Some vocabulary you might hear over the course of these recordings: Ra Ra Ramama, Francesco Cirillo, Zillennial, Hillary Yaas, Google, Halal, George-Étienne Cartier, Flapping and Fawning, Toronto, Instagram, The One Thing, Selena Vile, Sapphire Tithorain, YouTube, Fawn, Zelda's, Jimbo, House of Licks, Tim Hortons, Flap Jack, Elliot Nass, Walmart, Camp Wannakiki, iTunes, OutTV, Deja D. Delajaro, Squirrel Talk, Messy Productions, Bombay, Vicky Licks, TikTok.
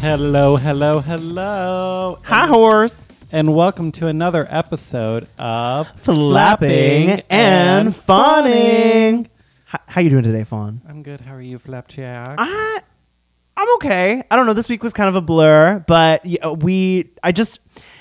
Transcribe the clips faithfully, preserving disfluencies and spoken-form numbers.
Hello, hello, hello. Hi, and, horse. And welcome to another episode of Flapping and, and Fawning. How, how you doing today, Fawn? I'm good. How are you, Flap Jack? I, I'm okay. I don't know. This week was kind of a blur, but we, I just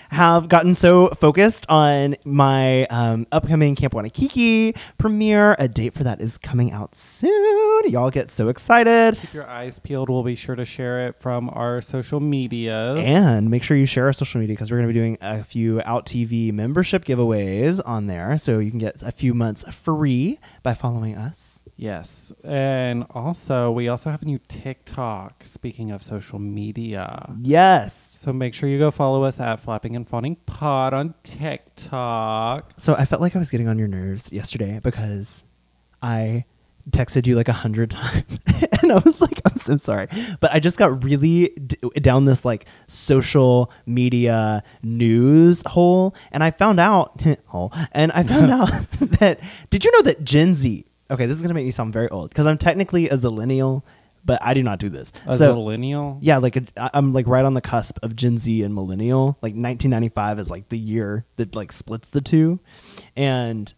have gotten so focused on my um, upcoming Camp Wannakiki premiere. A date for that is coming out soon. Y'all get so excited. Keep your eyes peeled. We'll be sure to share it from our social medias. And make sure you share our social media because we're going to be doing a few OutTV membership giveaways on there. So you can get a few months free by following us. Yes. And also, we also have a new TikTok, speaking of social media. Yes. So make sure you go follow us at Flapping and Fawning Pod on TikTok. So I felt like I was getting on your nerves yesterday because I texted you like a hundred times and I was like, I'm so sorry. But I just got really d- down this like social media news hole. And I found out, hole, and I found out that, did you know that Gen Z, okay, this is going to make me sound very old because I'm technically a Zillennial, but I do not do this. A so, Zillennial? Yeah, like a, I'm like right on the cusp of Gen Z and Millennial. Like nineteen ninety-five is like the year that like splits the two. And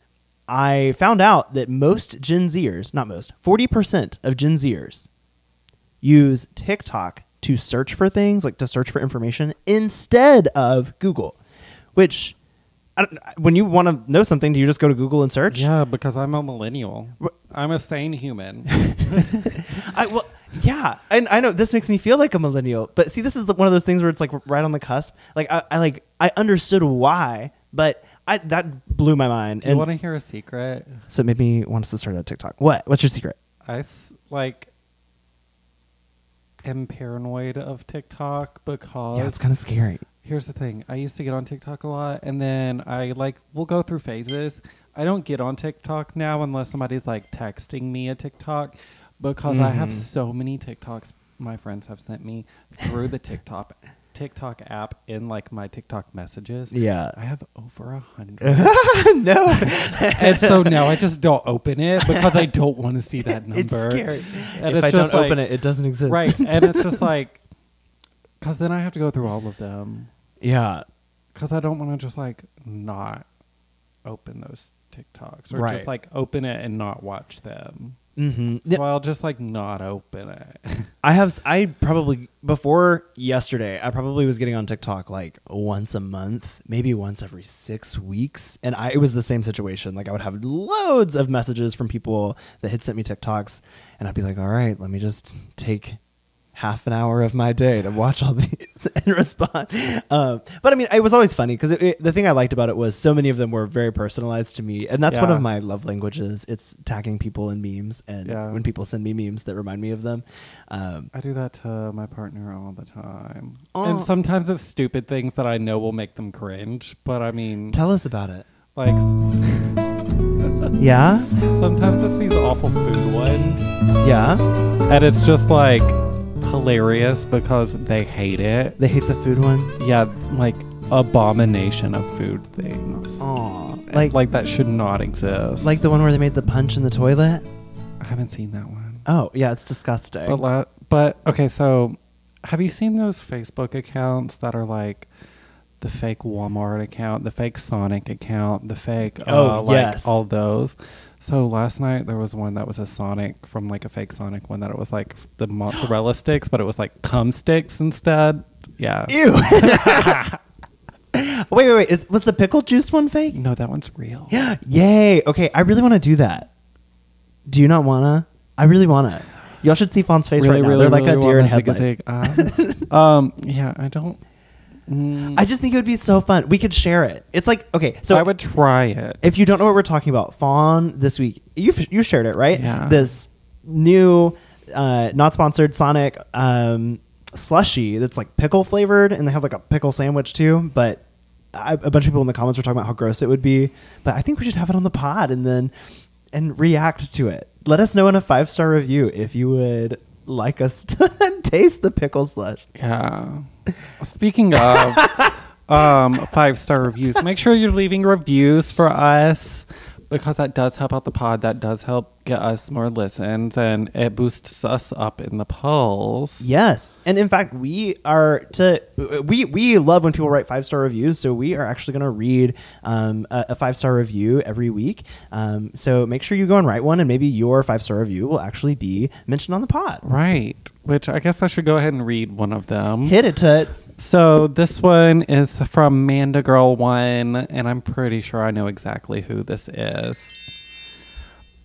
I found out that most Gen Zers, not most, forty percent of Gen Zers use TikTok to search for things, like to search for information instead of Google, which... I don't, when you want to know something, do you just go to Google and search? Yeah, because I'm a millennial. I'm a sane human. I, well, yeah, and I know this makes me feel like a millennial. But see, this is one of those things where it's like right on the cusp. Like I, I like I understood why, but I that blew my mind. Do you want to hear a secret? So it made me want us to start a TikTok. What? What's your secret? I like am paranoid of TikTok because yeah, it's kind of scary. Here's the thing. I used to get on TikTok a lot, and then I like we'll go through phases. I don't get on TikTok now unless somebody's like texting me a TikTok because mm. I have so many TikToks my friends have sent me through the TikTok TikTok app in like my TikTok messages. Yeah, I have over a hundred. No, and so now I just don't open it because I don't want to see that number. It's scary. And if it's I just don't like, open it, it doesn't exist. Right, and it's just like because then I have to go through all of them. Yeah. Because I don't want to just like not open those TikToks or right. just like open it and not watch them. Mm-hmm. So yeah. I'll just like not open it. I have, I probably, before yesterday, I probably was getting on TikTok like once a month, maybe once every six weeks. And I, it was the same situation. Like I would have loads of messages from people that had sent me TikToks and I'd be like, all right, let me just take half an hour of my day to watch all these and respond. Um, but I mean, it was always funny because the thing I liked about it was so many of them were very personalized to me. And that's yeah. one of my love languages. It's tagging people in memes. And yeah. when people send me memes that remind me of them. Um, I do that to my partner all the time. Oh. And sometimes it's stupid things that I know will make them cringe. But I mean... Tell us about it. Like... yeah? Sometimes it's these awful food ones. Yeah? And it's just like... hilarious because they hate it. They hate the food one? Yeah, like abomination of food things. Aw. Like, like that should not exist. Like the one where they made the punch in the toilet? I haven't seen that one. Oh, yeah, it's disgusting. But, la- but okay, so have you seen those Facebook accounts that are like the fake Walmart account, the fake Sonic account, the fake, uh, oh, like yes. all those? So last night there was one that was a Sonic from like a fake Sonic one that it was like the mozzarella sticks, but it was like cum sticks instead. Yeah. Ew. wait, wait, wait. Is, was the pickle juice one fake? No, that one's real. Yay. Okay. I really want to do that. Do you not want to? I really want to. Y'all should see Fawn's face really, right now. Really, They're really, like really a deer in headlights. Um, um, yeah, I don't. Mm. I just think it would be so fun. We could share it. It's like, okay, so I would try it. If you don't know what we're talking about, Fawn this week, you you shared it, right? Yeah. This new uh, not sponsored Sonic um, slushie that's like pickle flavored, and they have like a pickle sandwich too. But I, a bunch of people in the comments were talking about how gross it would be. But I think we should have it on the pod and then and react to it. Let us know in a five star review if you would like us to taste the pickle slush. Yeah. Speaking of um, five-star reviews, make sure you're leaving reviews for us because that does help out the pod. That does help get us more listens and it boosts us up in the polls. Yes. And in fact, we are to we we love when people write five-star reviews, so we are actually going to read um, a, a five-star review every week. Um, so make sure you go and write one, and maybe your five-star review will actually be mentioned on the pod. Right. Which I guess I should go ahead and read one of them. Hit it, Toots. So this one is from Manda Girl One, and I'm pretty sure I know exactly who this is.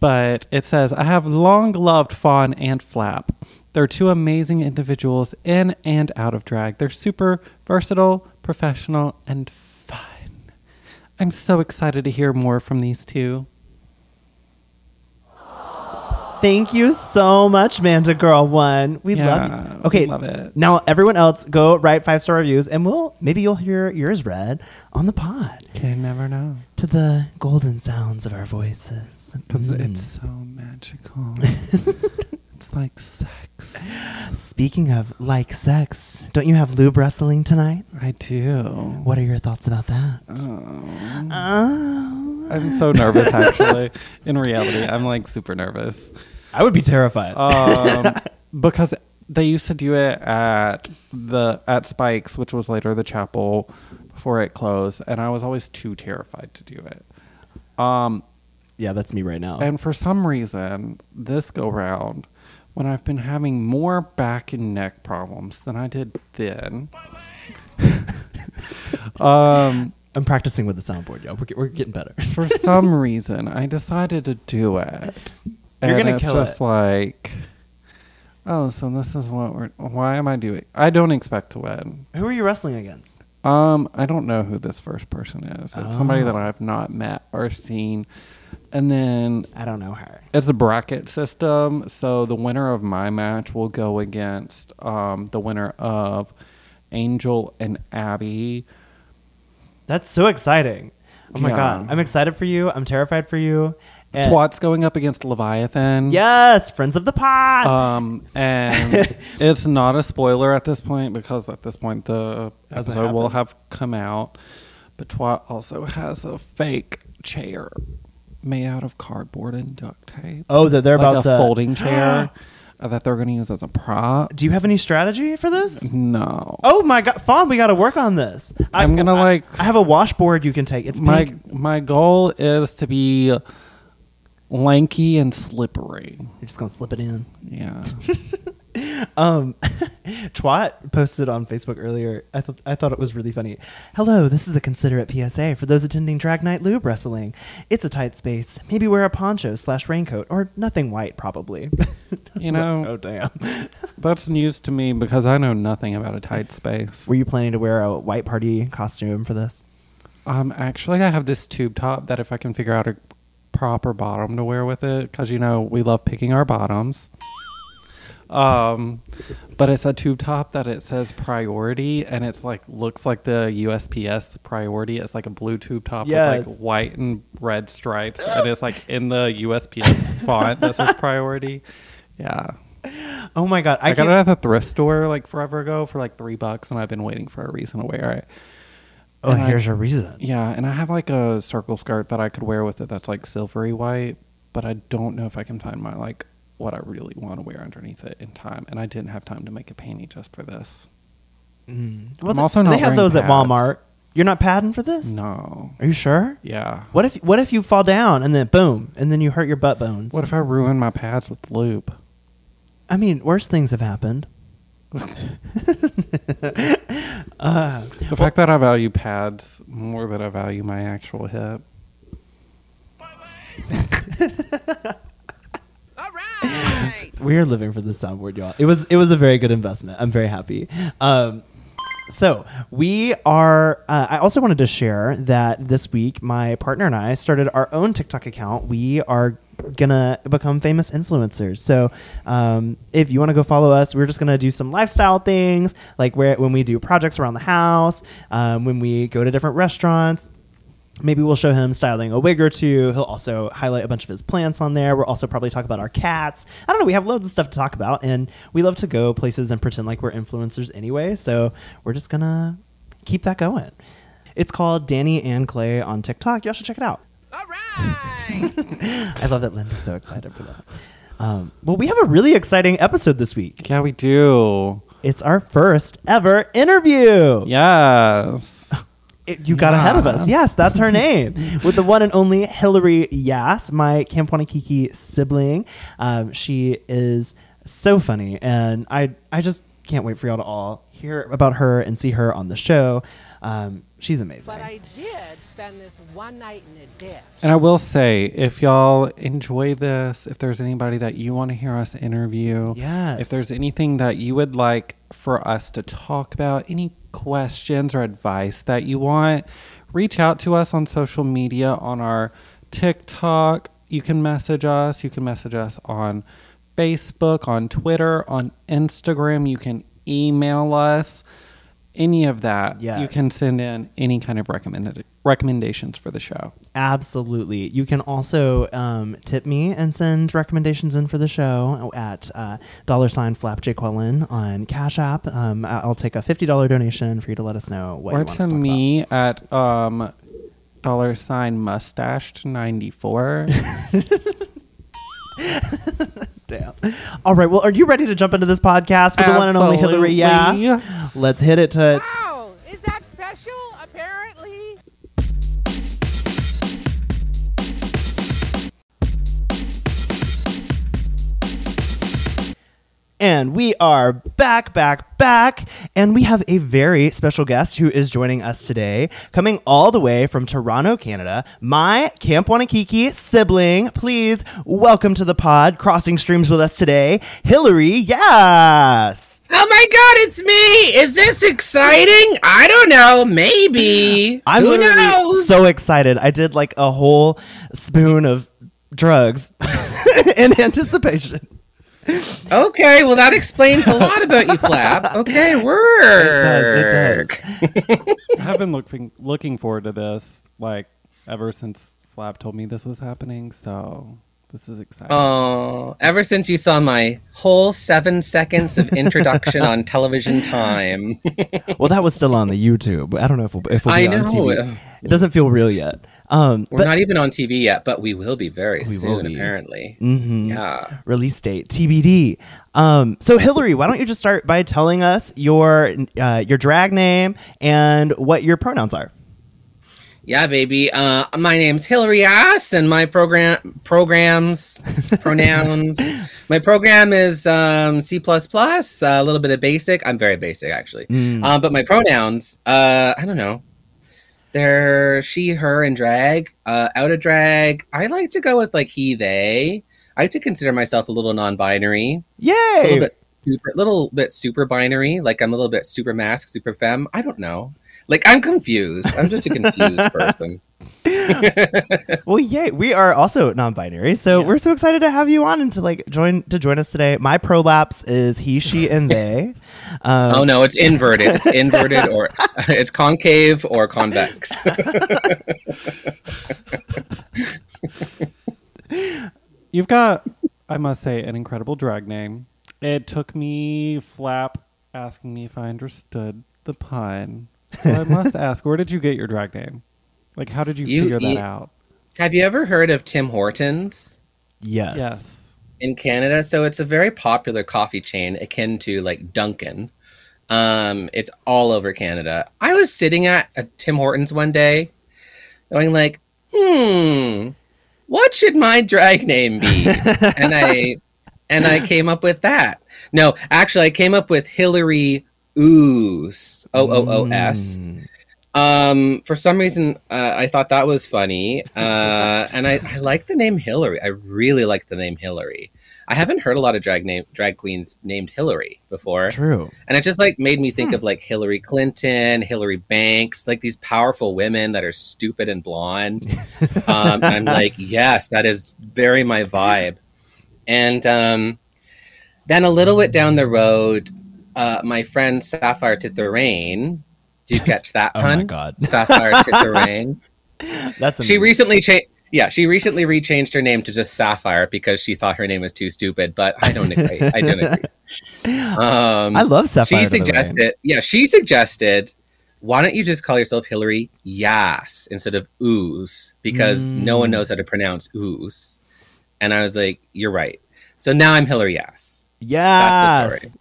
But it says, I have long loved Fawn and Flap. They're two amazing individuals in and out of drag. They're super versatile, professional, and fun. I'm so excited to hear more from these two. Thank you so much, Manda Girl One. We yeah, love you. Okay, we love it. Now everyone else, go write five star reviews, and we'll maybe you'll hear yours read on the pod. Can never know. To the golden sounds of our voices, because mm. it's so magical. It's like sex. Speaking of like sex, don't you have lube wrestling tonight? I do. What are your thoughts about that? Oh. Oh. I'm so nervous. Actually, in reality, I'm like super nervous. I would be terrified. Um, because they used to do it at the at Spike's, which was later the Chapel, before it closed, and I was always too terrified to do it. Um, yeah, that's me right now. And for some reason, this go round, when I've been having more back and neck problems than I did then. um, I'm practicing with the soundboard, y'all. We're, we're getting better. For some reason, I decided to do it. You're going to kill it. It's just like, oh, so this is what we're, why am I doing? I don't expect to win. Who are you wrestling against? Um, I don't know who this first person is. It's oh. somebody that I've not met or seen. And then I don't know her. It's a bracket system. So the winner of my match will go against um, the winner of Angel and Abby. That's so exciting. Oh, yeah. My God. I'm excited for you. I'm terrified for you. And Twat's going up against Leviathan. Yes, friends of the pod. Um, and it's not a spoiler at this point, because at this point the Doesn't episode happen. will have come out. But Twat also has a fake chair made out of cardboard and duct tape. Oh, that they're like about a to... folding chair that they're going to use as a prop. Do you have any strategy for this? No. Oh my God, Fawn, we got to work on this. I'm I, gonna I, like. I have a washboard you can take. It's my pink. My goal is to be lanky and slippery. You're just gonna slip it in. Yeah. um, Twat posted on Facebook earlier. I thought I thought it was really funny. Hello, this is a considerate P S A for those attending Drag Night Lube Wrestling. It's a tight space. Maybe wear a poncho slash raincoat or nothing white, probably. You know, like, oh damn, that's news to me because I know nothing about a tight space. Were you planning to wear a white party costume for this? Um, actually, I have this tube top that if I can figure out a proper bottom to wear with it, because you know we love picking our bottoms, um but it's a tube top that it says priority, and it's like looks like the U S P S priority. It's like a blue tube top yes. with like white and red stripes and it's like in the U S P S font that says priority. Yeah. Oh my God, I, I got it at the thrift store like forever ago for like three bucks, and I've been waiting for a reason to wear it. Oh, and here's I, your reason. Yeah, and I have like a circle skirt that I could wear with it that's like silvery white, but I don't know if I can find my like what I really want to wear underneath it in time. And I didn't have time to make a panty just for this. Mm. Well, I'm also not. They have those pads at Walmart. You're not padding for this? No. Are you sure? Yeah. What if What if you fall down and then boom, and then you hurt your butt bones? What if I ruin my pads with lube? I mean, worse things have happened. uh, the well, fact that I value pads more than I value my actual hip. All right. We're living for this soundboard, y'all. It was it was a very good investment. I'm very happy. Um, so we are, uh, I also wanted to share that this week my partner and I started our own TikTok account. We are gonna become famous influencers. So um if you want to go follow us, we're just gonna do some lifestyle things, like where when we do projects around the house, um when we go to different restaurants. Maybe we'll show him styling a wig or two. He'll also highlight a bunch of his plants on there. We'll also probably talk about our cats. I don't know. We have loads of stuff to talk about, and we love to go places and pretend like we're influencers anyway. So we're just gonna keep that going. It's called Danny and Clay on TikTok. Y'all should check it out. All right. I love that Linda's so excited for that. Um, well, we have a really exciting episode this week. Yeah, we do. It's our first ever interview. Yes. It, you got yes. ahead of us. Yes, that's her name. With the one and only Hillary Yaas, my Camp Wannakiki sibling. Um, she is so funny. And I, I just can't wait for y'all to all hear about her and see her on the show. Um, she's amazing. But I did spend this one night in a ditch. And I will say, if y'all enjoy this, if there's anybody that you want to hear us interview, yes. if there's anything that you would like for us to talk about, any questions or advice that you want, reach out to us on social media, on our TikTok. You can message us. You can message us on Facebook, on Twitter, on Instagram. You can email us. Any of that, yes. you can send in any kind of recommended recommendations for the show. Absolutely. You can also um, tip me and send recommendations in for the show at uh, dollar sign Flap Jack on Cash App. Um, I'll take a fifty dollars donation for you to let us know what or you want to talk about. Or to me at um, dollar sign mustached ninety-four. Damn. All right. Well, are you ready to jump into this podcast with Absolutely. the one and only Hillary? Yeah. Let's hit it, Toots. Wow. Is that special? Apparently. And we are back, back, back. And we have a very special guest who is joining us today, coming all the way from Toronto, Canada, my Camp Wannakiki sibling. Please welcome to the pod, crossing streams with us today, Hillary Yaas. Oh my God, it's me. Is this exciting? I don't know. Maybe. I'm who knows? So excited. I did like a whole spoon of drugs in anticipation. Okay, well that explains a lot about you, Flap. Okay, work. It does, it does. I've been looking looking forward to this like ever since Flap told me this was happening, so this is exciting. Oh, ever since you saw my whole seven seconds of introduction on television time. Well, that was still on the YouTube. I don't know if we'll, if we'll be I on know. T V. It doesn't feel real yet. Um, We're but, not even on T V yet, but we will be very we soon, be. apparently. Mm-hmm. Yeah. Release date, T B D. Um, so, Hillary, why don't you just start by telling us your uh, your drag name and what your pronouns are? Yeah, baby. Uh, my name's Hillary Yaas, and my program programs pronouns. My program is um, C plus plus, uh, a little bit of basic. I'm very basic, actually. Mm. Uh, but my pronouns, uh, I don't know. They're she, her, and drag, uh, out of drag. I like to go with like he, they. I like to consider myself a little non-binary. Yay! A little bit super, little bit super binary. Like I'm a little bit super mask, super femme. I don't know. Like I'm confused. I'm just a confused person. Well, yay! We are also non-binary, so yes. we're so excited to have you on and to like join to join us today. My prolapse is he, she, and they. Um, oh no, it's inverted. It's inverted, or it's concave or convex. You've got, I must say, an incredible drag name. It took me Flap asking me if I understood the pun. So I must ask, where did you get your drag name? Like, how did you, you figure you, that out? Have you ever heard of Tim Hortons? Yes. Yes. In Canada. So it's a very popular coffee chain akin to like Dunkin'. Um, it's all over Canada. I was sitting at a Tim Hortons one day going like, hmm, what should my drag name be? and I and I came up with that. No, actually, I came up with Hillary Oos. O O O S. Mm. Um, for some reason, uh, I thought that was funny. Uh, and I, I like the name Hillary. I really like the name Hillary. I haven't heard a lot of drag name, drag queens named Hillary before. True. And it just like made me think hmm. of like Hillary Clinton, Hillary Banks, like these powerful women that are stupid and blonde. um, and I'm like, yes, that is very my vibe. And, um, then a little bit down the road, uh, my friend Sapphire Tithorain. Did you catch that pun? Oh my God. Sapphire Tithorain. That's amazing. She recently changed. Yeah, she recently rechanged her name to just Sapphire because she thought her name was too stupid. But I don't agree. I don't agree. Um, I love Sapphire. She suggested. Yeah, she suggested why don't you just call yourself Hillary Yaas instead of Ooze? Because mm. no one knows how to pronounce Ooze. And I was like, you're right. So now I'm Hillary Yaas. Yes. That's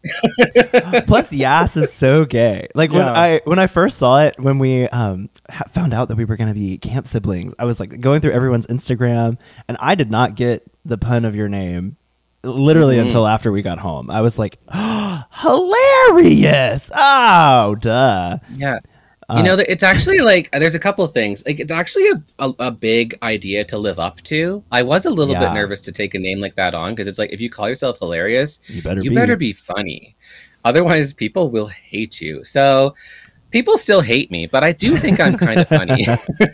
the story. Plus, Yaas is so gay. Like yeah. when I when I first saw it, when we um, ha- found out that we were going to be camp siblings, I was like going through everyone's Instagram, and I did not get the pun of your name literally mm-hmm. until after we got home. I was like, oh, hilarious! Oh, duh. Yeah. Uh, you know, it's actually like there's a couple of things. Like, it's actually a, a, a big idea to live up to. I was a little yeah. bit nervous to take a name like that on, because it's like, if you call yourself hilarious, you better you be. better be funny. Otherwise, people will hate you. So people still hate me, but I do think I'm kind of funny.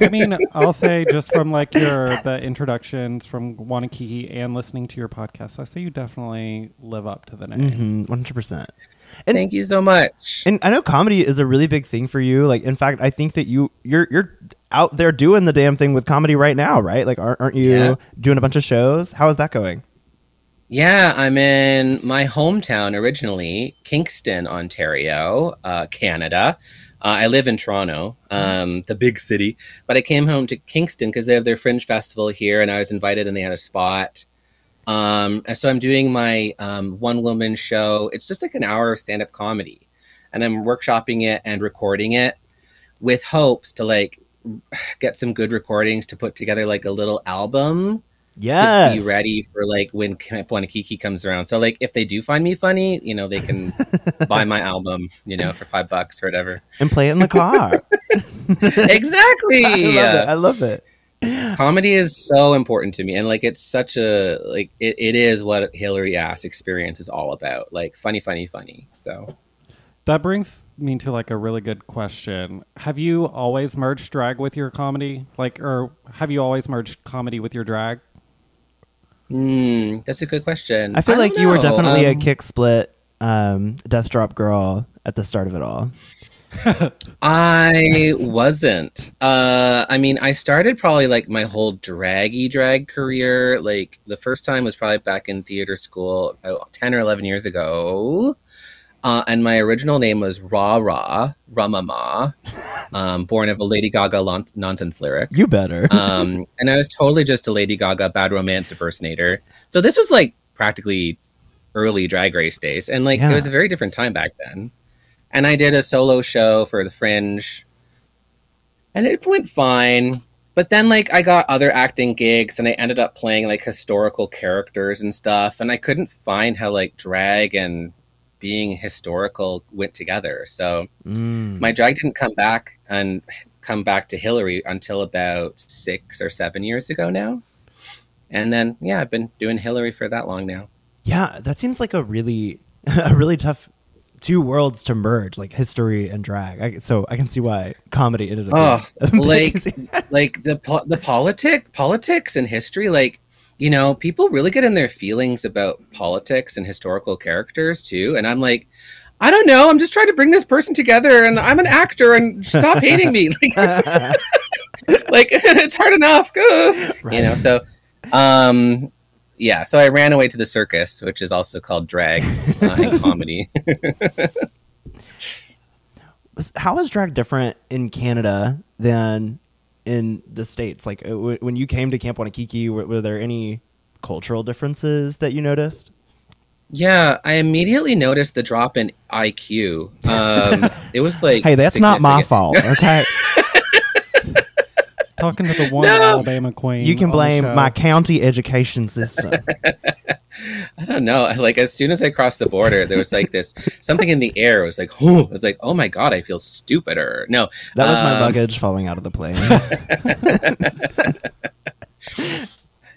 I mean, I'll say just from like your the introductions from Wannakiki and listening to your podcast, I say you definitely live up to the name. Mm-hmm, one hundred percent. And thank you so much. And I know comedy is a really big thing for you. Like, in fact, I think that you you're you're out there doing the damn thing with comedy right now, right? Like, aren't, aren't you yeah. doing a bunch of shows? How is that going? Yeah, I'm in my hometown originally, Kingston, Ontario, uh, Canada. Uh, I live in Toronto, um, the big city, but I came home to Kingston because they have their Fringe Festival here, and I was invited, and they had a spot. Um, and so I'm doing my um, one-woman show. It's just like an hour of stand-up comedy, and I'm workshopping it and recording it with hopes to like get some good recordings to put together like a little album. Yes. To be ready for like when Camp Wannakiki comes around. So like if they do find me funny, you know, they can buy my album, you know, for five bucks or whatever, and play it in the car. Exactly. I love it. I love it. Comedy is so important to me, and like it's such a like it, it is what Hillary Yaas experience is all about, like funny funny funny. So that brings me to like a really good question. Have you always merged drag with your comedy, like, or have you always merged comedy with your drag? Mm, that's a good question. I feel I like you know. were definitely um, a kick split um death drop girl at the start of it all. I wasn't. Uh, I mean, I started probably like my whole draggy drag career. Like the first time was probably back in theater school about ten or eleven years ago. Uh, and my original name was Ra Ra Ramama, um, born of a Lady Gaga lon- nonsense lyric. You better. um, and I was totally just a Lady Gaga bad romance impersonator. So this was like practically early Drag Race days. And like yeah. it was a very different time back then. And I did a solo show for the Fringe, and it went fine. But then, like, I got other acting gigs, and I ended up playing, like, historical characters and stuff. And I couldn't find how, like, drag and being historical went together. So mm. my drag didn't come back and come back to Hillary until about six or seven years ago now. And then, yeah, I've been doing Hillary for that long now. Yeah, that seems like a really, a really tough... two worlds to merge, like history and drag. I, so I can see why comedy ended up oh, like like the po- the politic politics and history, like, you know, people really get in their feelings about politics and historical characters too, and I'm like, I don't know, I'm just trying to bring this person together, and I'm an actor, and stop hating me. Like, like it's hard enough. Right. You know, so um yeah, so I ran away to the circus, which is also called drag uh, and comedy. How is drag different in Canada than in the States? Like, w- when you came to Camp Wannakiki, w- were there any cultural differences that you noticed? Yeah, I immediately noticed the drop in I Q. Um, it was like... Hey, that's not my fault, okay? Talking to the one no. Alabama queen. You can blame my county education system. I don't know. Like, as soon as I crossed the border, there was like this something in the air. It was like, oh, it was like, oh my God, I feel stupider. No, that was um, my luggage falling out of the plane.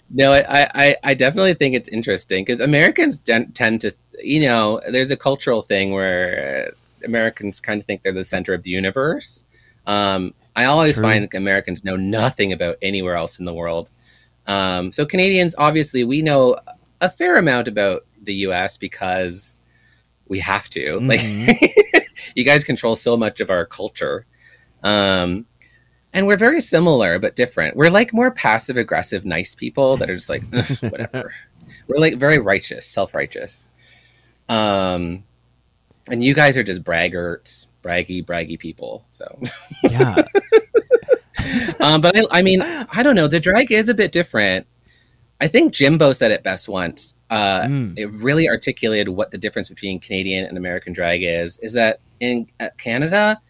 No, I, I, I definitely think it's interesting because Americans gen- tend to, you know, there's a cultural thing where Americans kind of think they're the center of the universe. Um, I always True. find that Americans know nothing about anywhere else in the world. Um, so Canadians, obviously, we know a fair amount about the U S because we have to. Mm-hmm. Like, you guys control so much of our culture. Um, and we're very similar, but different. We're like more passive-aggressive, nice people that are just like, whatever. We're like very righteous, self-righteous. Um, and you guys are just braggarts, braggy, braggy people. So yeah. um, but I, I mean, I don't know. The drag is a bit different. I think Jimbo said it best once. Uh, mm. It really articulated what the difference between Canadian and American drag is. Is that in uh, Canada,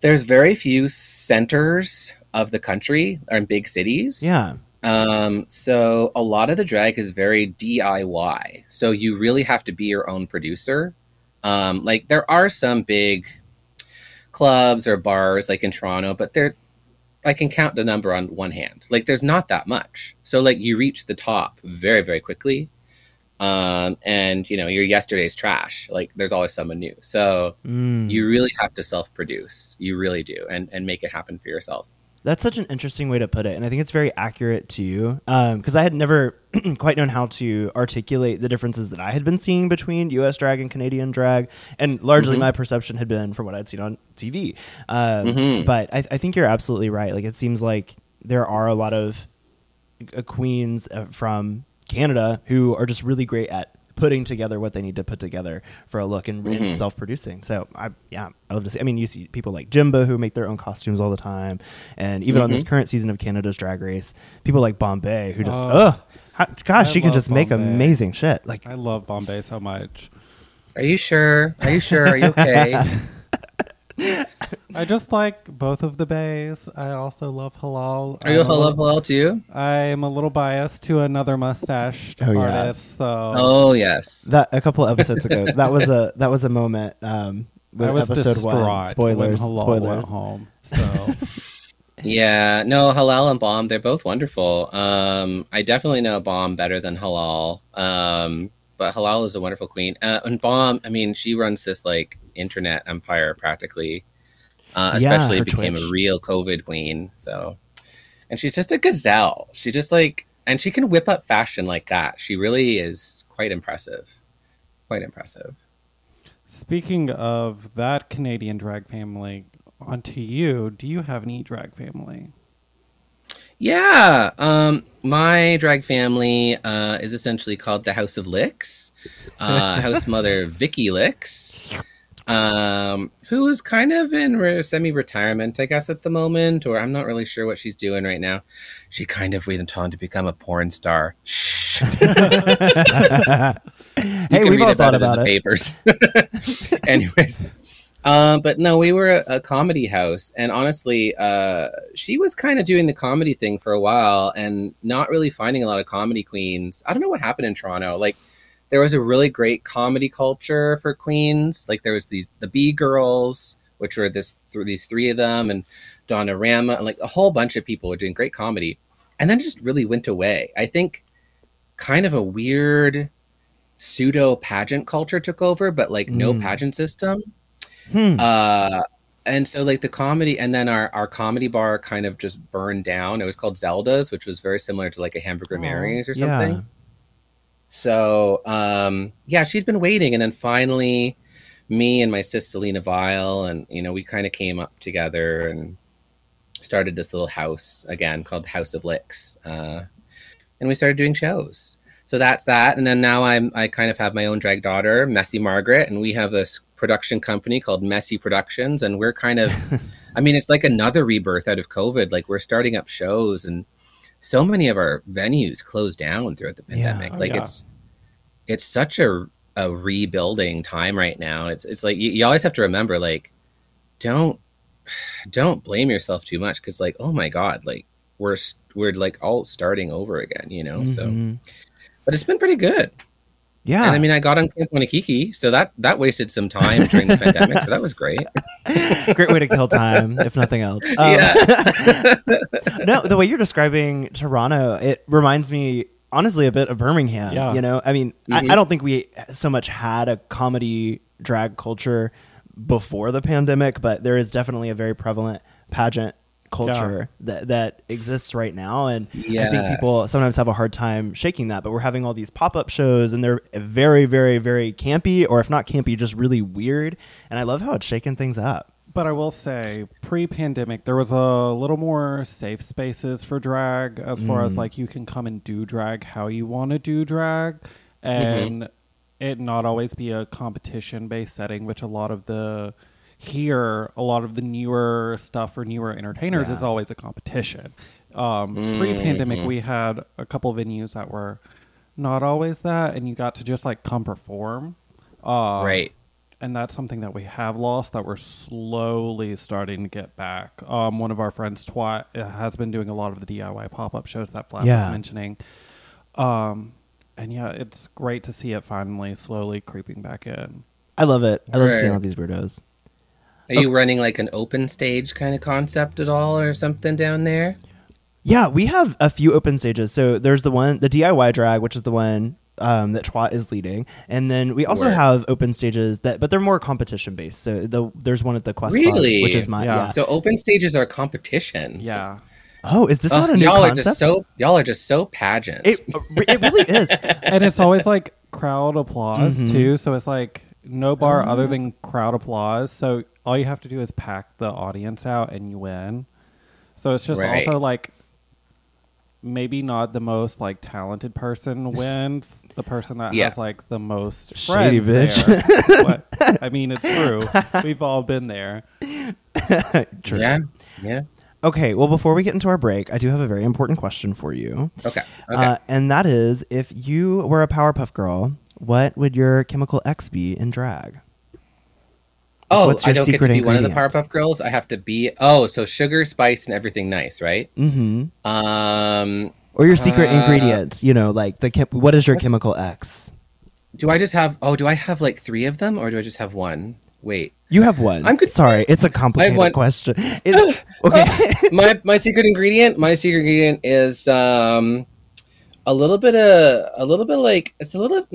there's very few centers of the country or in big cities. Yeah. Um, so a lot of the drag is very D I Y. So you really have to be your own producer. Um, like there are some big clubs or bars like in Toronto, but they're, I can count the number on one hand. Like there's not that much. So like you reach the top very, very quickly. Um, and you know, your yesterday's trash, like there's always someone new. So mm. you really have to self-produce. You really do. And, and make it happen for yourself. That's such an interesting way to put it. And I think it's very accurate to you. Um, cause I had never quite known how to articulate the differences that I had been seeing between U S drag and Canadian drag. And largely mm-hmm. my perception had been from what I'd seen on T V. Um, mm-hmm. But I, I think you're absolutely right. Like it seems like there are a lot of uh, queens uh, from Canada who are just really great at putting together what they need to put together for a look and, mm-hmm. and self-producing. So I, yeah, I love to see, I mean, you see people like Jimbo who make their own costumes all the time. And even mm-hmm. on this current season of Canada's Drag Race, people like Bombay who just, oh, oh gosh, I she can just Bombay. Make amazing shit. Like I love Bombay so much. Are you sure? Are you sure? Are you okay? I just like both of the bays. I also love Halal. Are you um, love Halal too? I'm a little biased to another mustached oh, artist. Yeah. So oh yes, that a couple episodes ago. That was a that was a moment. Um, I was episode one. Spoilers. Halal spoilers. Went home. So yeah, no Halal and Bomb. They're both wonderful. Um, I definitely know Bomb better than Halal. Um, but Halal is a wonderful queen. Uh, and Bomb, I mean, she runs this like internet empire practically. Uh, especially yeah, became Twitch. A real COVID queen. So, and she's just a gazelle. She just like, and she can whip up fashion like that. She really is quite impressive. Quite impressive. Speaking of that Canadian drag family, on to you. Do you have any drag family? Yeah. Um, my drag family uh, is essentially called the House of Licks. Uh, House Mother Vicky Licks. Um, who is kind of in re- semi-retirement, I guess, at the moment, or I'm not really sure what she's doing right now. She kind of went on to become a porn star. Shh. Hey, we've all thought about it. Papers. Anyways, um, but no, we were a, a comedy house, and honestly, uh, she was kind of doing the comedy thing for a while, and not really finding a lot of comedy queens. I don't know what happened in Toronto, like. There was a really great comedy culture for queens. Like there was these the B girls, which were this th- these three of them, and Donna Rama, and like a whole bunch of people were doing great comedy, and then it just really went away. I think kind of a weird pseudo pageant culture took over, but like mm. no pageant system. Hmm. Uh, and so like the comedy, and then our our comedy bar kind of just burned down. It was called Zelda's, which was very similar to like a Hamburger oh, Mary's or something. Yeah. So, um, yeah, she'd been waiting. And then finally, me and my sis, Selena Vile, and, you know, we kind of came up together and started this little house again called House of Licks. Uh, and we started doing shows. So that's that. And then now I'm, I kind of have my own drag daughter, Messy Margaret, and we have this production company called Messy Productions. And we're kind of, I mean, it's like another rebirth out of COVID. Like we're starting up shows, and so many of our venues closed down throughout the pandemic. Yeah, oh, like yeah. it's, it's such a, a rebuilding time right now. It's, it's like, you, you always have to remember, like, don't, don't blame yourself too much. Cause like, oh my God, like we're, we're like all starting over again, you know? Mm-hmm. So, but it's been pretty good. Yeah. And I mean, I got on Camp Wannakiki, so that, that wasted some time during the pandemic. So that was great. Great way to kill time, if nothing else. Um, yeah. No, the way you're describing Toronto, it reminds me, honestly, a bit of Birmingham. Yeah. You know, I mean, mm-hmm. I, I don't think we so much had a comedy drag culture before the pandemic, but there is definitely a very prevalent pageant culture yeah. that that exists right now, and yes. I think people sometimes have a hard time shaking that, but we're having all these pop-up shows, and they're very very very campy, or if not campy, just really weird, and I love how it's shaking things up. But I will say, pre-pandemic there was a little more safe spaces for drag, as mm. far as like you can come and do drag how you want to do drag, and mm-hmm. it not always be a competition-based setting, which a lot of the here, a lot of the newer stuff for newer entertainers yeah. is always a competition. Um, mm-hmm. Pre-pandemic, we had a couple venues that were not always that, and you got to just like come perform. Um, right. And that's something that we have lost that we're slowly starting to get back. Um, one of our friends, Twat, has been doing a lot of the D I Y pop-up shows that Flap yeah. was mentioning. Um, and yeah, it's great to see it finally slowly creeping back in. I love it. I love right. seeing all these weirdos. Are okay. you running like an open stage kind of concept at all or something down there? Yeah, we have a few open stages. So there's the one, the D I Y drag, which is the one um, that Twat is leading. And then we also Word. have open stages that, but they're more competition based. So the, there's one at the Quest really? Club, which is mine. Yeah. Yeah. So open stages are competitions. Yeah. Oh, is this oh, not a new y'all concept? Are just so, y'all are just so pageant. It, it really is. And it's always like crowd applause mm-hmm. too. So it's like no bar mm-hmm. other than crowd applause. So all you have to do is pack the audience out and you win. So it's just right. also like, maybe not the most like talented person wins. The person that yeah. has like the most shady friends bitch. There. But, I mean, it's true. We've all been there. True. Yeah. Yeah. Okay. Well, before we get into our break, I do have a very important question for you. Okay. Okay. Uh, and that is, if you were a Powerpuff Girl, what would your chemical X be in drag? Oh, What's your I don't get to be one of the Powerpuff Girls. I have to be oh, so sugar, spice, and everything nice, right? Mm-hmm. Um, or your secret uh, ingredient, you know, like the chem- what is your chemical X? Do I just have oh? Do I have like three of them, or do I just have one? Wait, you have one. I'm good. Sorry, it's a complicated question. It's, okay, my my secret ingredient. My secret ingredient is um, a little bit of a little bit like it's a little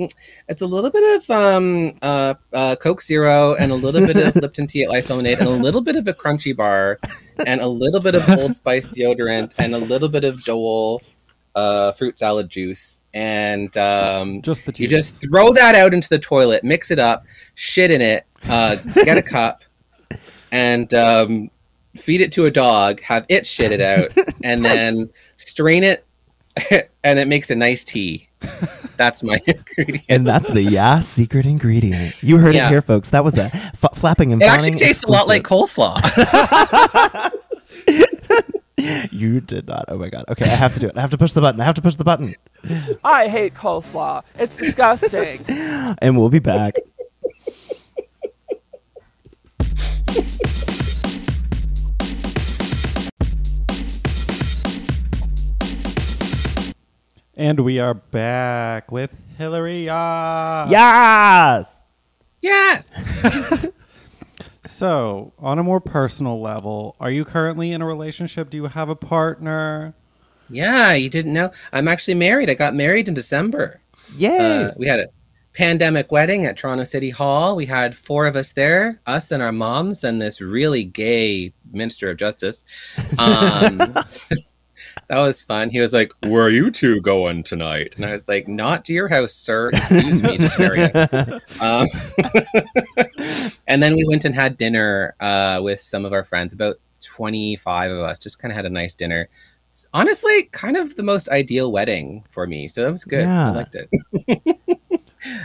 it's a little bit of um uh, uh Coke Zero and a little bit of Lipton tea at Lice lemonade and a little bit of a crunchy bar and a little bit of Old Spice deodorant and a little bit of Dole uh fruit salad juice and um just the juice. You just throw that out into the toilet, mix it up, shit in it, uh get a cup and um feed it to a dog, have it shit it out, and then strain it. And it makes a nice tea. That's my ingredient. And that's the Yaas secret ingredient. You heard yeah. it here, folks. That was a f- flapping and It actually tastes exclusive. A lot like coleslaw. You did not. Oh, my God. Okay, I have to do it. I have to push the button. I have to push the button. I hate coleslaw. It's disgusting. And we'll be back. And we are back with Hillary Yaas. Yes! Yes! So, on a more personal level, are you currently in a relationship? Do you have a partner? Yeah, you didn't know. I'm actually married. I got married in December. Yay! Uh, we had a pandemic wedding at Toronto City Hall. We had four of us there, us and our moms, and this really gay Minister of Justice. Um That was fun. He was like, "Where are you two going tonight?" And I was like, "Not to your house, sir. Excuse me, just very nice." Um, and then we went and had dinner uh, with some of our friends, about twenty-five of us. Just kind of had a nice dinner. Honestly, kind of the most ideal wedding for me. So that was good. Yeah. I liked it.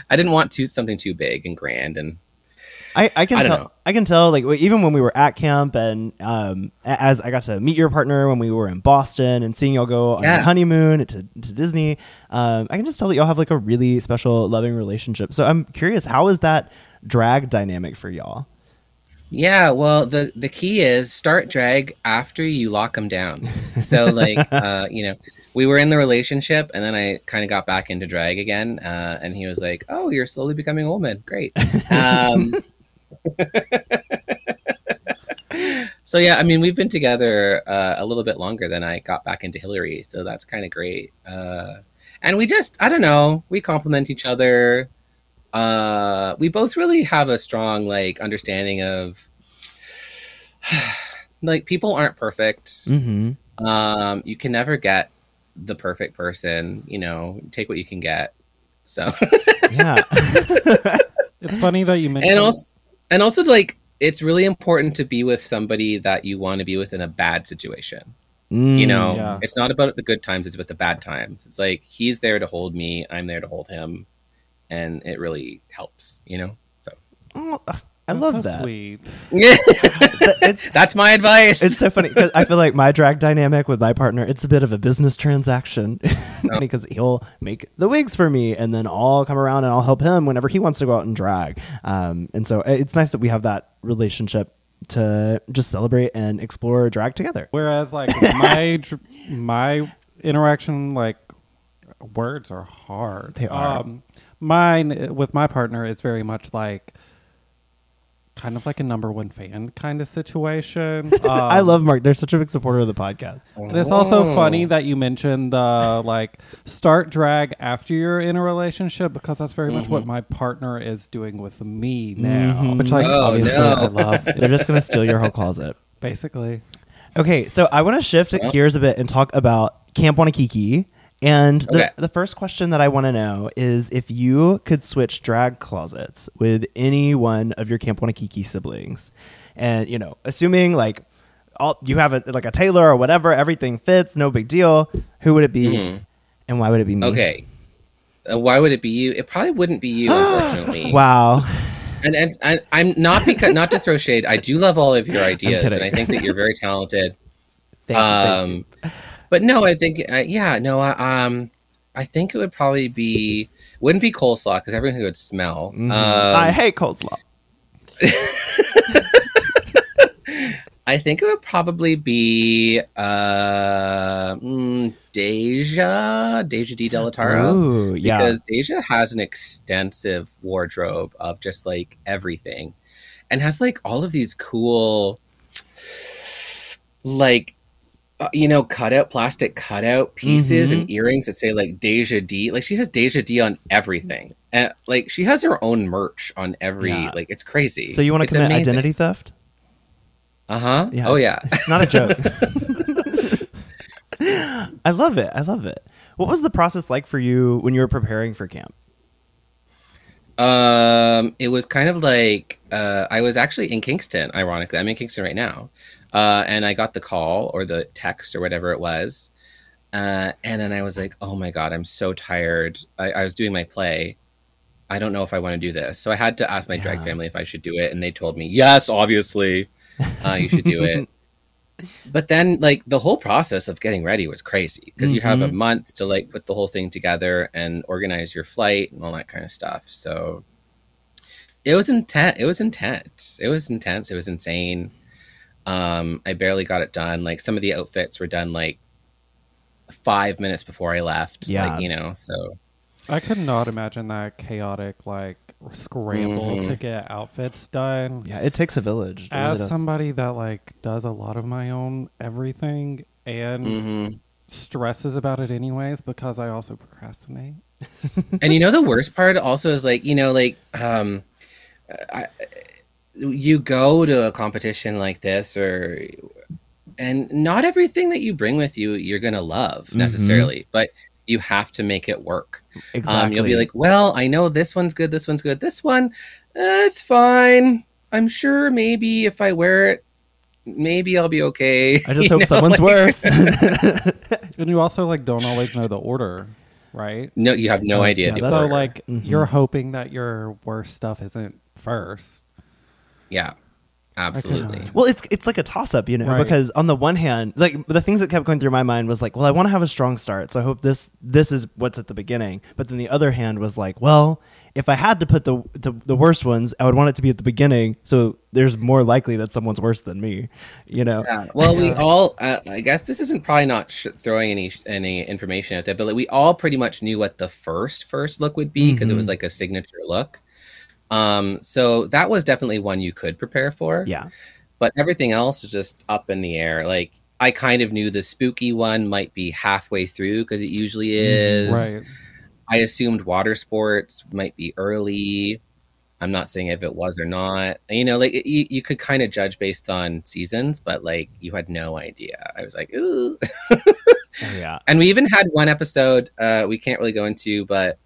I didn't want to something too big and grand and. I, I can I tell. Know. I can tell. Like even when we were at camp, and um, as I got to meet your partner when we were in Boston, and seeing y'all go on yeah. your honeymoon to to Disney, um, I can just tell that y'all have like a really special, loving relationship. So I'm curious, how is that drag dynamic for y'all? Yeah, well, the the key is start drag after you lock them down. So like, uh, you know, we were in the relationship and then I kind of got back into drag again. Uh, and he was like, "Oh, you're slowly becoming a woman. Great." Um, so yeah, I mean, we've been together uh, a little bit longer than I got back into Hillary, so that's kind of great. Uh, and we just, I don't know, we compliment each other. Uh, we both really have a strong like understanding of like people aren't perfect. Mm-hmm. Um, you can never get the perfect person. You know, take what you can get. So yeah, it's funny that you mentioned. And also. And also, like, it's really important to be with somebody that you want to be with in a bad situation. Mm, you know, yeah. It's not about the good times, it's about the bad times. It's like, he's there to hold me, I'm there to hold him. And it really helps, you know? So. Oh, I That's love so that. Sweet. it's, That's my advice. It's so funny because I feel like my drag dynamic with my partner, it's a bit of a business transaction oh. because he'll make the wigs for me and then I'll come around and I'll help him whenever he wants to go out and drag. Um, and so it's nice that we have that relationship to just celebrate and explore drag together. Whereas like my my interaction, like words are hard. They are. Um, mine with my partner is very much like, kind of like a number one fan kind of situation. Um, I love Mark. They're such a big supporter of the podcast. And it's also Whoa. funny that you mentioned the like start drag after you're in a relationship, because that's very mm-hmm. much what my partner is doing with me now. Mm-hmm. Which like oh, obviously no. I love. They're just going to steal your whole closet. Basically. Okay. So I want to shift yep. gears a bit and talk about Camp Wannakiki. And the, okay. the first question that I want to know is if you could switch drag closets with any one of your Camp Wannakiki siblings, and, you know, assuming like all you have a, like a tailor or whatever, everything fits, no big deal. Who would it be? Mm-hmm. And why would it be me? Okay. Uh, why would it be you? It probably wouldn't be you, unfortunately. Wow. And, and and I'm not because not to throw shade. I do love all of your ideas and I think that you're very talented. Thank um, you. Thank you. But no, I think, uh, yeah, no, I, um, I think it would probably be, wouldn't be coleslaw because everything would smell. Mm-hmm. Um, I hate coleslaw. I think it would probably be uh, mm, Deja, Deja D. Delajaro. Ooh, yeah. Because Deja has an extensive wardrobe of just like everything and has like all of these cool, like, Uh, you know, cutout, plastic cutout pieces mm-hmm. and earrings that say like Deja D. Like she has Deja D on everything. And like she has her own merch on every, yeah. like it's crazy. So you want to commit amazing. identity theft? Uh-huh. Yeah, oh yeah. It's not a joke. I love it. I love it. What was the process like for you when you were preparing for camp? Um, it was kind of like, uh, I was actually in Kingston, ironically. I'm in Kingston right now. Uh, and I got the call or the text or whatever it was. Uh, and then I was like, oh my God, I'm so tired. I, I was doing my play. I don't know if I want to do this. So I had to ask my yeah. drag family if I should do it. And they told me, yes, obviously, uh, you should do it. But then like the whole process of getting ready was crazy because mm-hmm. you have a month to like put the whole thing together and organize your flight and all that kind of stuff. So it was intense. It was intense. It was intense. It was insane. Um, I barely got it done. Like some of the outfits were done like five minutes before I left. Yeah. Like, you know, so. I could not imagine that chaotic, like scramble mm-hmm. to get outfits done. Yeah. It takes a village. It As really somebody that like does a lot of my own everything and mm-hmm. stresses about it anyways, because I also procrastinate. And you know, the worst part also is like, you know, like, um, I, you go to a competition like this or and not everything that you bring with you you're gonna love necessarily mm-hmm. but you have to make it work. Exactly. Um, you'll be like, well, I know this one's good, this one's good, this one eh, it's fine, I'm sure maybe if I wear it maybe I'll be okay. I just you hope know? Someone's like... worse. And you also like don't always know the order, right? No, you have no idea. Yeah, so like mm-hmm. you're hoping that your worst stuff isn't first. Yeah, absolutely. Well, it's it's like a toss-up, you know, right. Because on the one hand, like the things that kept going through my mind was like, well, I want to have a strong start, so I hope this this is what's at the beginning. But then the other hand was like, well, if I had to put the the, the worst ones, I would want it to be at the beginning, so there's more likely that someone's worse than me, you know. Yeah. Well, we all, uh, I guess this isn't probably not sh- throwing any any information out there, but like, we all pretty much knew what the first first look would be because mm-hmm. it was like a signature look. Um, so that was definitely one you could prepare for. Yeah. But everything else was just up in the air. Like I kind of knew the spooky one might be halfway through because it usually is. Right. I assumed water sports might be early. I'm not saying if it was or not, you know, like it, you, you could kind of judge based on seasons, but like you had no idea. I was like, ooh. Oh, yeah. And we even had one episode, uh, we can't really go into, but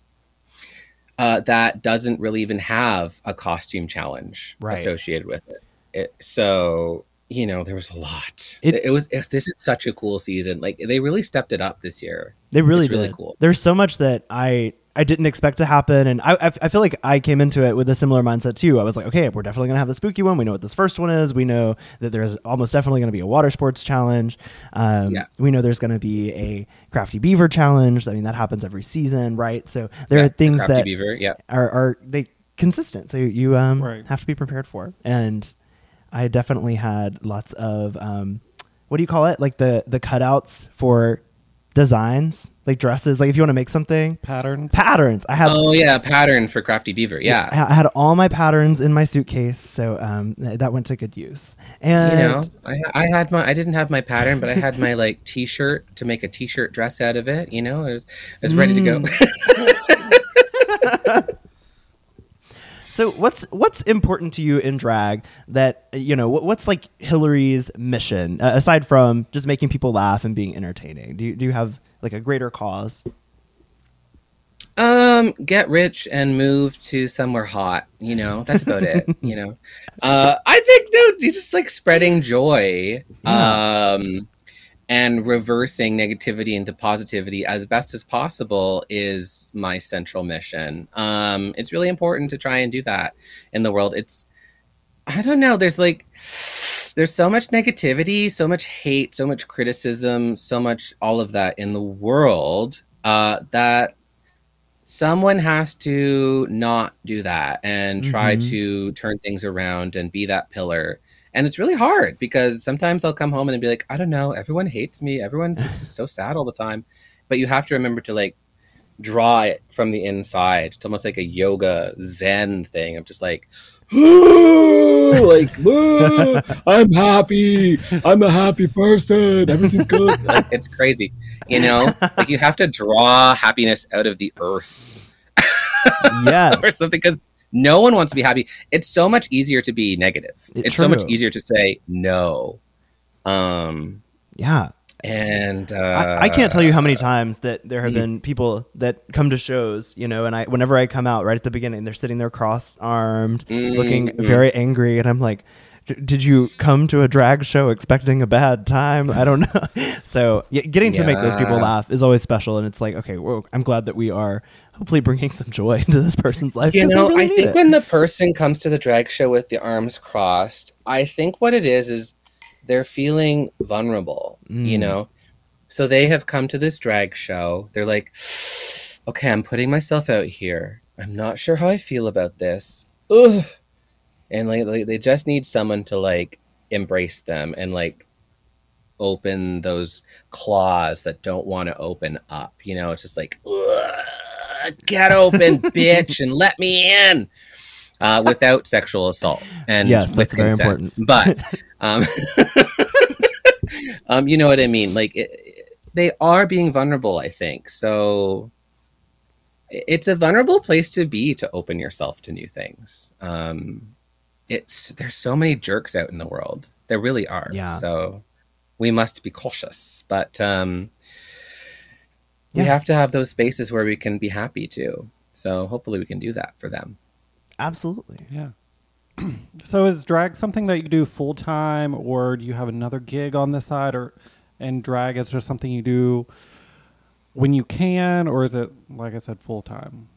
Uh, that doesn't really even have a costume challenge right. associated with it. it. So, you know, there was a lot. It, it was it, this is such a cool season. Like they really stepped it up this year. They really it's did. Really cool. There's so much that I I didn't expect to happen. And I, I, I feel like I came into it with a similar mindset too. I was like, okay, we're definitely going to have the spooky one. We know what this first one is. We know that there's almost definitely going to be a water sports challenge. Um, yeah. We know there's going to be a crafty beaver challenge. I mean, that happens every season, right? So there yeah, are things the crafty that beaver, yeah. are, are they consistent. So you um, right. have to be prepared for. And I definitely had lots of, um, what do you call it? Like the, the cutouts for designs, like dresses, like if you want to make something, patterns patterns I had oh yeah pattern for Crafty Beaver. yeah, yeah I had all my patterns in my suitcase, so um that went to good use. And you know, I, I had my I didn't have my pattern, but I had my like t-shirt to make a t-shirt dress out of it, you know. I was, I was ready mm. to go. So what's what's important to you in drag that, you know, what's like Hillary's mission, uh, aside from just making people laugh and being entertaining? Do you, do you have like a greater cause? Um, get rich and move to somewhere hot. You know, that's about it. You know, uh, I think, dude, you're just like spreading joy. Yeah. Um, and reversing negativity into positivity as best as possible is my central mission. Um, it's really important to try and do that in the world. It's, I don't know, there's like, there's so much negativity, so much hate, so much criticism, so much all of that in the world, uh, that someone has to not do that and try mm-hmm. to turn things around and be that pillar. And it's really hard because sometimes I'll come home and be like, I don't know, everyone hates me. Everyone just is so sad all the time. But you have to remember to like draw it from the inside. It's almost like a yoga Zen thing. I'm just like, ooh, like, ooh, I'm happy. I'm a happy person. Everything's good. Like, it's crazy. You know, like you have to draw happiness out of the earth. Yes. Or something, because no one wants to be happy. It's so much easier to be negative. It, it's true. So much easier to say no. Um, yeah. And uh, I, I can't tell you how many times that there have mm-hmm. been people that come to shows, you know, and I, whenever I come out right at the beginning, they're sitting there cross-armed, mm-hmm. looking very angry. And I'm like, did you come to a drag show expecting a bad time? I don't know. So yeah, getting to yeah. make those people laugh is always special. And it's like, okay, well, I'm glad that we are hopefully bringing some joy into this person's life. You know, really I think it. when the person comes to the drag show with the arms crossed, I think what it is, is they're feeling vulnerable, mm. you know? So they have come to this drag show. They're like, okay, I'm putting myself out here. I'm not sure how I feel about this. Ugh. And like, like they just need someone to like embrace them and like open those claws that don't want to open up. You know, it's just like, ugh, get open, bitch, and let me in, uh, without sexual assault and yes, with that's consent. Very important. But, um, um, you know what I mean? Like it, it, they are being vulnerable, I think. So it's a vulnerable place to be, to open yourself to new things. Um, It's there's so many jerks out in the world. There really are. Yeah. So we must be cautious. But um, yeah. we have to have those spaces where we can be happy too. So hopefully we can do that for them. Absolutely. Yeah. So is drag something that you do full time, or do you have another gig on the side, or and drag is just something you do when you can, or is it, like I said, full time?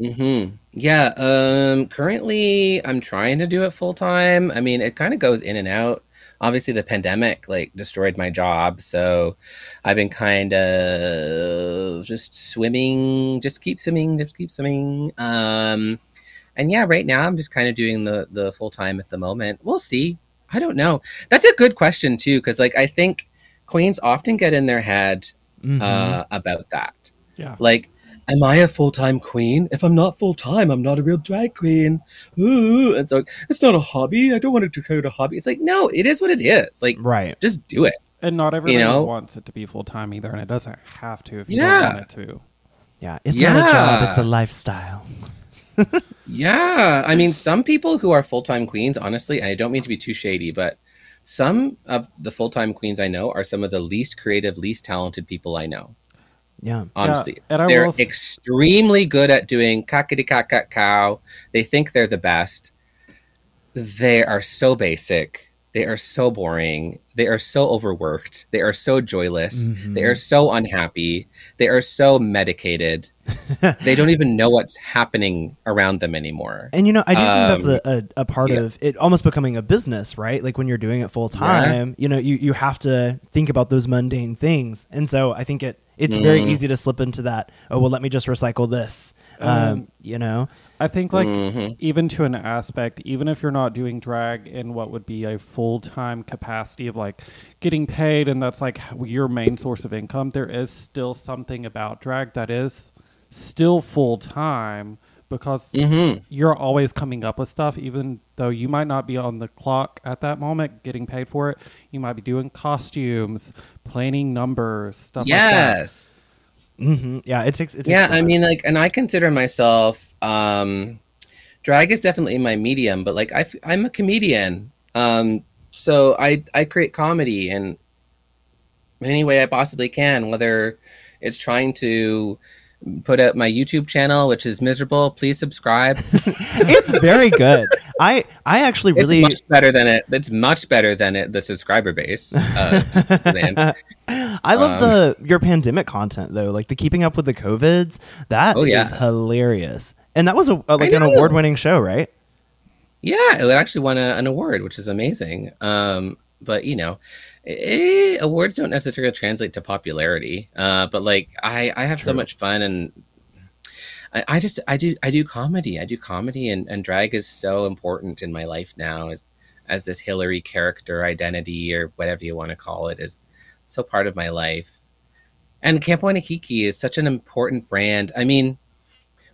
Mm-hmm. Yeah. Um, currently, I'm trying to do it full time. I mean, it kind of goes in and out. Obviously, the pandemic like destroyed my job, so I've been kind of just swimming, just keep swimming, just keep swimming. Um, and yeah, right now I'm just kind of doing the the full time at the moment. We'll see. I don't know. That's a good question too, because like I think queens often get in their head mm-hmm. uh, about that. Yeah. Like, am I a full-time queen? If I'm not full-time, I'm not a real drag queen. Ooh. And so it's not a hobby. I don't want it to go to hobby. It's like, no, it is what it is. Like, right. Just do it. And not everyone you know? wants it to be full-time either. And it doesn't have to if you yeah. don't want it to. Yeah. It's yeah. not a job. It's a lifestyle. Yeah. I mean, some people who are full-time queens, honestly, and I don't mean to be too shady, but some of the full-time queens I know are some of the least creative, least talented people I know. Yeah, honestly, yeah, and I they're will... extremely good at doing cockity cock cock cow. They think they're the best. They are so basic. They are so boring. They are so overworked. They are so joyless. Mm-hmm. They are so unhappy. They are so medicated. They don't even know what's happening around them anymore. And, you know, I do um, think that's a, a, a part yeah. of it almost becoming a business, right? Like when you're doing it full time, yeah. you know, you, you have to think about those mundane things. And so I think it it's mm. very easy to slip into that. Oh, well, let me just recycle this, um, um, you know. I think, like, mm-hmm. even to an aspect, even if you're not doing drag in what would be a full-time capacity of, like, getting paid and that's, like, your main source of income, there is still something about drag that is still full-time because mm-hmm. you're always coming up with stuff, even though you might not be on the clock at that moment getting paid for it. You might be doing costumes, planning numbers, stuff yes. like that. Yes. Mm-hmm. Yeah, it takes. It takes yeah, so I mean, like, and I consider myself um, drag is definitely my medium, but like, I f- I'm a comedian, um, so I I create comedy in any way I possibly can. Whether it's trying to put up my YouTube channel, which is miserable, please subscribe. It's very good. I I actually really it's much better than it. It's much better than it. The subscriber base. Uh, I love um, the your pandemic content though, like the keeping up with the COVIDs. That oh, yes. is hilarious, and that was a, a like an award winning show, right? Yeah, it actually won a, an award, which is amazing. Um, but you know. Eh, awards don't necessarily translate to popularity, uh, but like I, I have True. so much fun, and I, I just I do I do comedy, I do comedy, and, and drag is so important in my life now as as this Hillary character identity or whatever you want to call it is so part of my life, and Camp Wannakiki is such an important brand. I mean,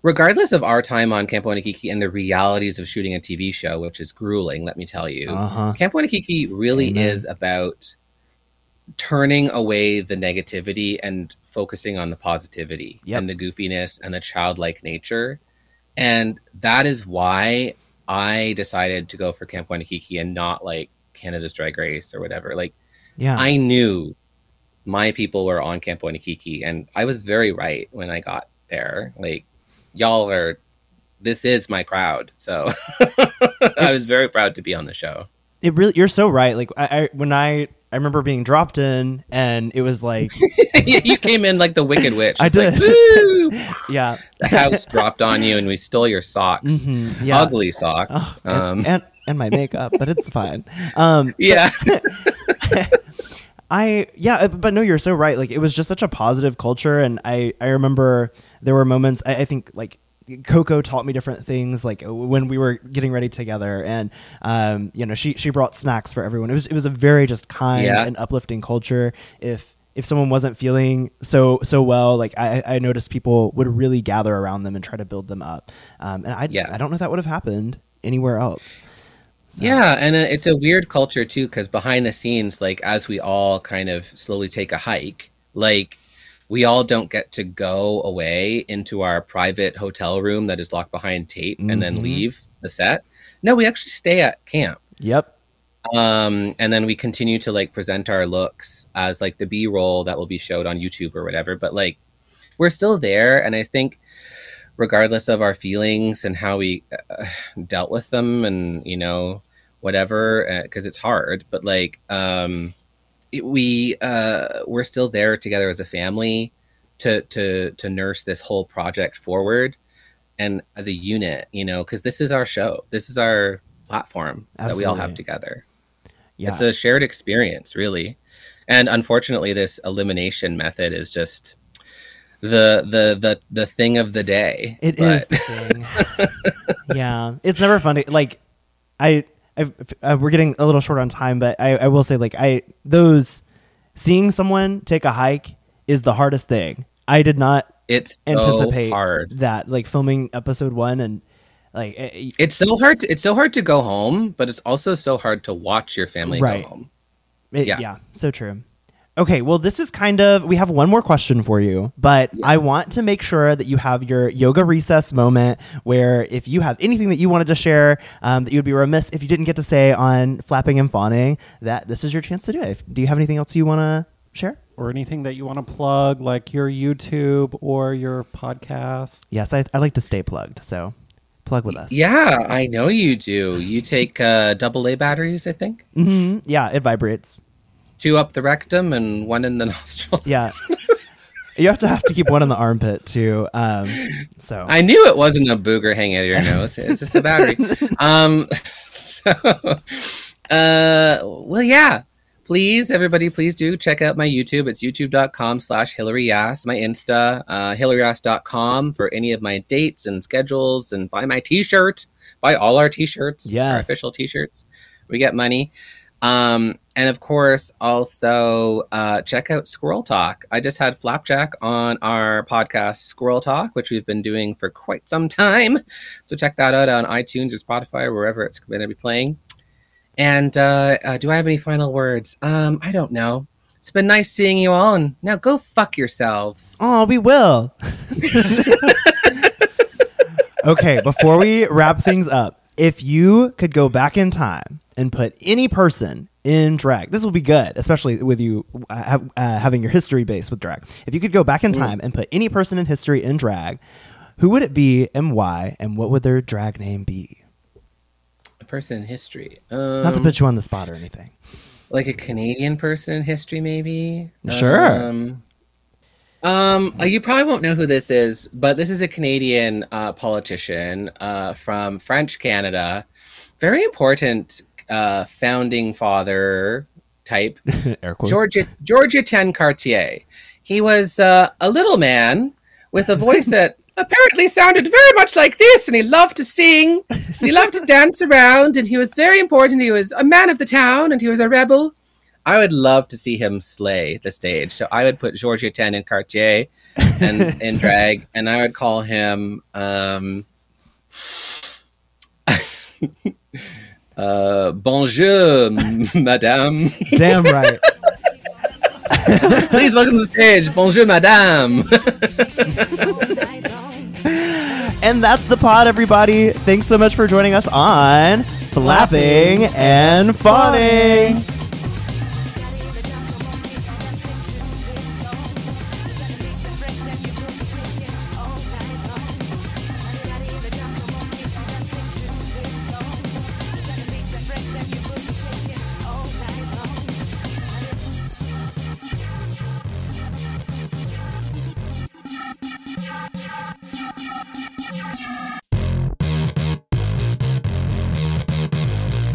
regardless of our time on Camp Wannakiki and the realities of shooting a T V show, which is grueling, let me tell you, uh-huh. Camp Wannakiki really Amen. is about turning away the negativity and focusing on the positivity yep. and the goofiness and the childlike nature. And that is why I decided to go for Camp Wannakiki and not like Canada's Drag Race or whatever. Like, yeah. I knew my people were on Camp Wannakiki, and I was very right when I got there. Like, y'all are, this is my crowd. So I was very proud to be on the show. It really, you're so right. Like I, I when I, I remember being dropped in, and it was like, you came in like the Wicked Witch. It's I did. Like, woo! Yeah. The house dropped on you, and we stole your socks, mm-hmm, yeah. ugly socks, oh, and, um, and and my makeup, but it's fine. Um, so, yeah. I yeah, but no, you're so right. Like it was just such a positive culture, and I I remember there were moments. I, I think like Coco taught me different things. Like when we were getting ready together, and um, you know, she she brought snacks for everyone. It was it was a very just kind yeah. and uplifting culture. If if someone wasn't feeling so so well, like I, I noticed people would really gather around them and try to build them up. Um, and I yeah. I don't know if that would have happened anywhere else. So. Yeah, and it's a weird culture too, because behind the scenes, like as we all kind of slowly take a hike, like we all don't get to go away into our private hotel room that is locked behind tape mm-hmm. and then leave the set. No, we actually stay at camp. Yep. Um, and then we continue to like present our looks as like the B-roll that will be showed on YouTube or whatever. But like we're still there, and I think regardless of our feelings and how we uh, dealt with them and, you know, whatever, because uh, it's hard. But like um, it, we uh, we're still there together as a family to to to nurse this whole project forward and as a unit, you know, because this is our show. This is our platform Absolutely. that we all have together. Yeah. It's a shared experience, really. And unfortunately, this elimination method is just the the the the thing of the day. It but. is the thing. Yeah, it's never fun to, like I I've, uh, we're getting a little short on time, but I, I will say like I those seeing someone take a hike is the hardest thing. I did not it's anticipate so hard. that like filming episode one, and like it, it's so hard to, it's so hard to go home, but it's also so hard to watch your family right. go home. It, yeah. yeah, so true. Okay, well, this is kind of, we have one more question for you, but yeah. I want to make sure that you have your yoga recess moment where if you have anything that you wanted to share um, that you would be remiss if you didn't get to say on Flapping and Fawning, that this is your chance to do it. Do you have anything else you want to share? Or anything that you want to plug, like your YouTube or your podcast? Yes, I, I like to stay plugged, so plug with us. Yeah, I know you do. You take uh, double A batteries, I think? Mm-hmm. Yeah, it vibrates. Two up the rectum and one in the nostril. Yeah. You have to have to keep one in the armpit too. Um, so I knew it wasn't a booger hanging out of your nose. It's just a battery. um, so, uh, well, yeah. Please, everybody, please do check out my YouTube. It's youtube dot com slash Hillary Yaas. My Insta, uh, Hillary Yaas dot com for any of my dates and schedules. And buy my T-shirt. Buy all our T-shirts. Yes. Our official T-shirts. We get money. Um, and of course, also uh, check out Squirrel Talk. I just had Flapjack on our podcast, Squirrel Talk, which we've been doing for quite some time. So check that out on iTunes or Spotify or wherever it's going to be playing. And uh, uh, do I have any final words? Um, I don't know. It's been nice seeing you all. And now go fuck yourselves. Oh, we will. Okay, before we wrap things up, if you could go back in time and put any person in drag, this will be good, especially with you uh, have, uh, having your history base with drag. If you could go back in time and put any person in history in drag, who would it be and why? And what would their drag name be? A person in history. Um, Not to put you on the spot or anything. Like a Canadian person in history, maybe? Sure. Um, um, you probably won't know who this is, but this is a Canadian uh, politician uh, from French Canada. Very important uh, founding father type, George-Étienne Cartier. He was uh, a little man with a voice that apparently sounded very much like this, and he loved to sing. He loved to dance around, and he was very important. He was a man of the town, and he was a rebel. I would love to see him slay the stage. So I would put George-Étienne and Cartier and in drag, and I would call him... Um, Uh, bonjour, madame. Damn right. Please welcome to the stage, bonjour, madame. And that's the pod, everybody. Thanks so much for joining us on Flapping and Fawning.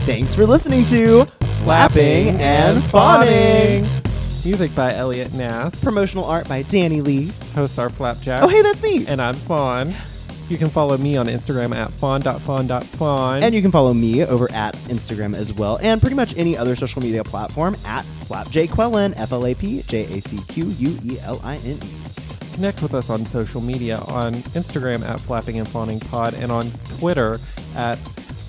Thanks for listening to Flapping and Fawning. Music by Elliot Nass. Promotional art by Danny Lee. Hosts are Flapjack. Oh, hey, that's me. And I'm Fawn. You can follow me on Instagram at fawn dot fawn dot fawn. And you can follow me over at Instagram as well. And pretty much any other social media platform at FlapJQuellin, F L A P J A C Q U E L I N E. Connect with us on social media on Instagram at Flapping and Fawning Pod and on Twitter at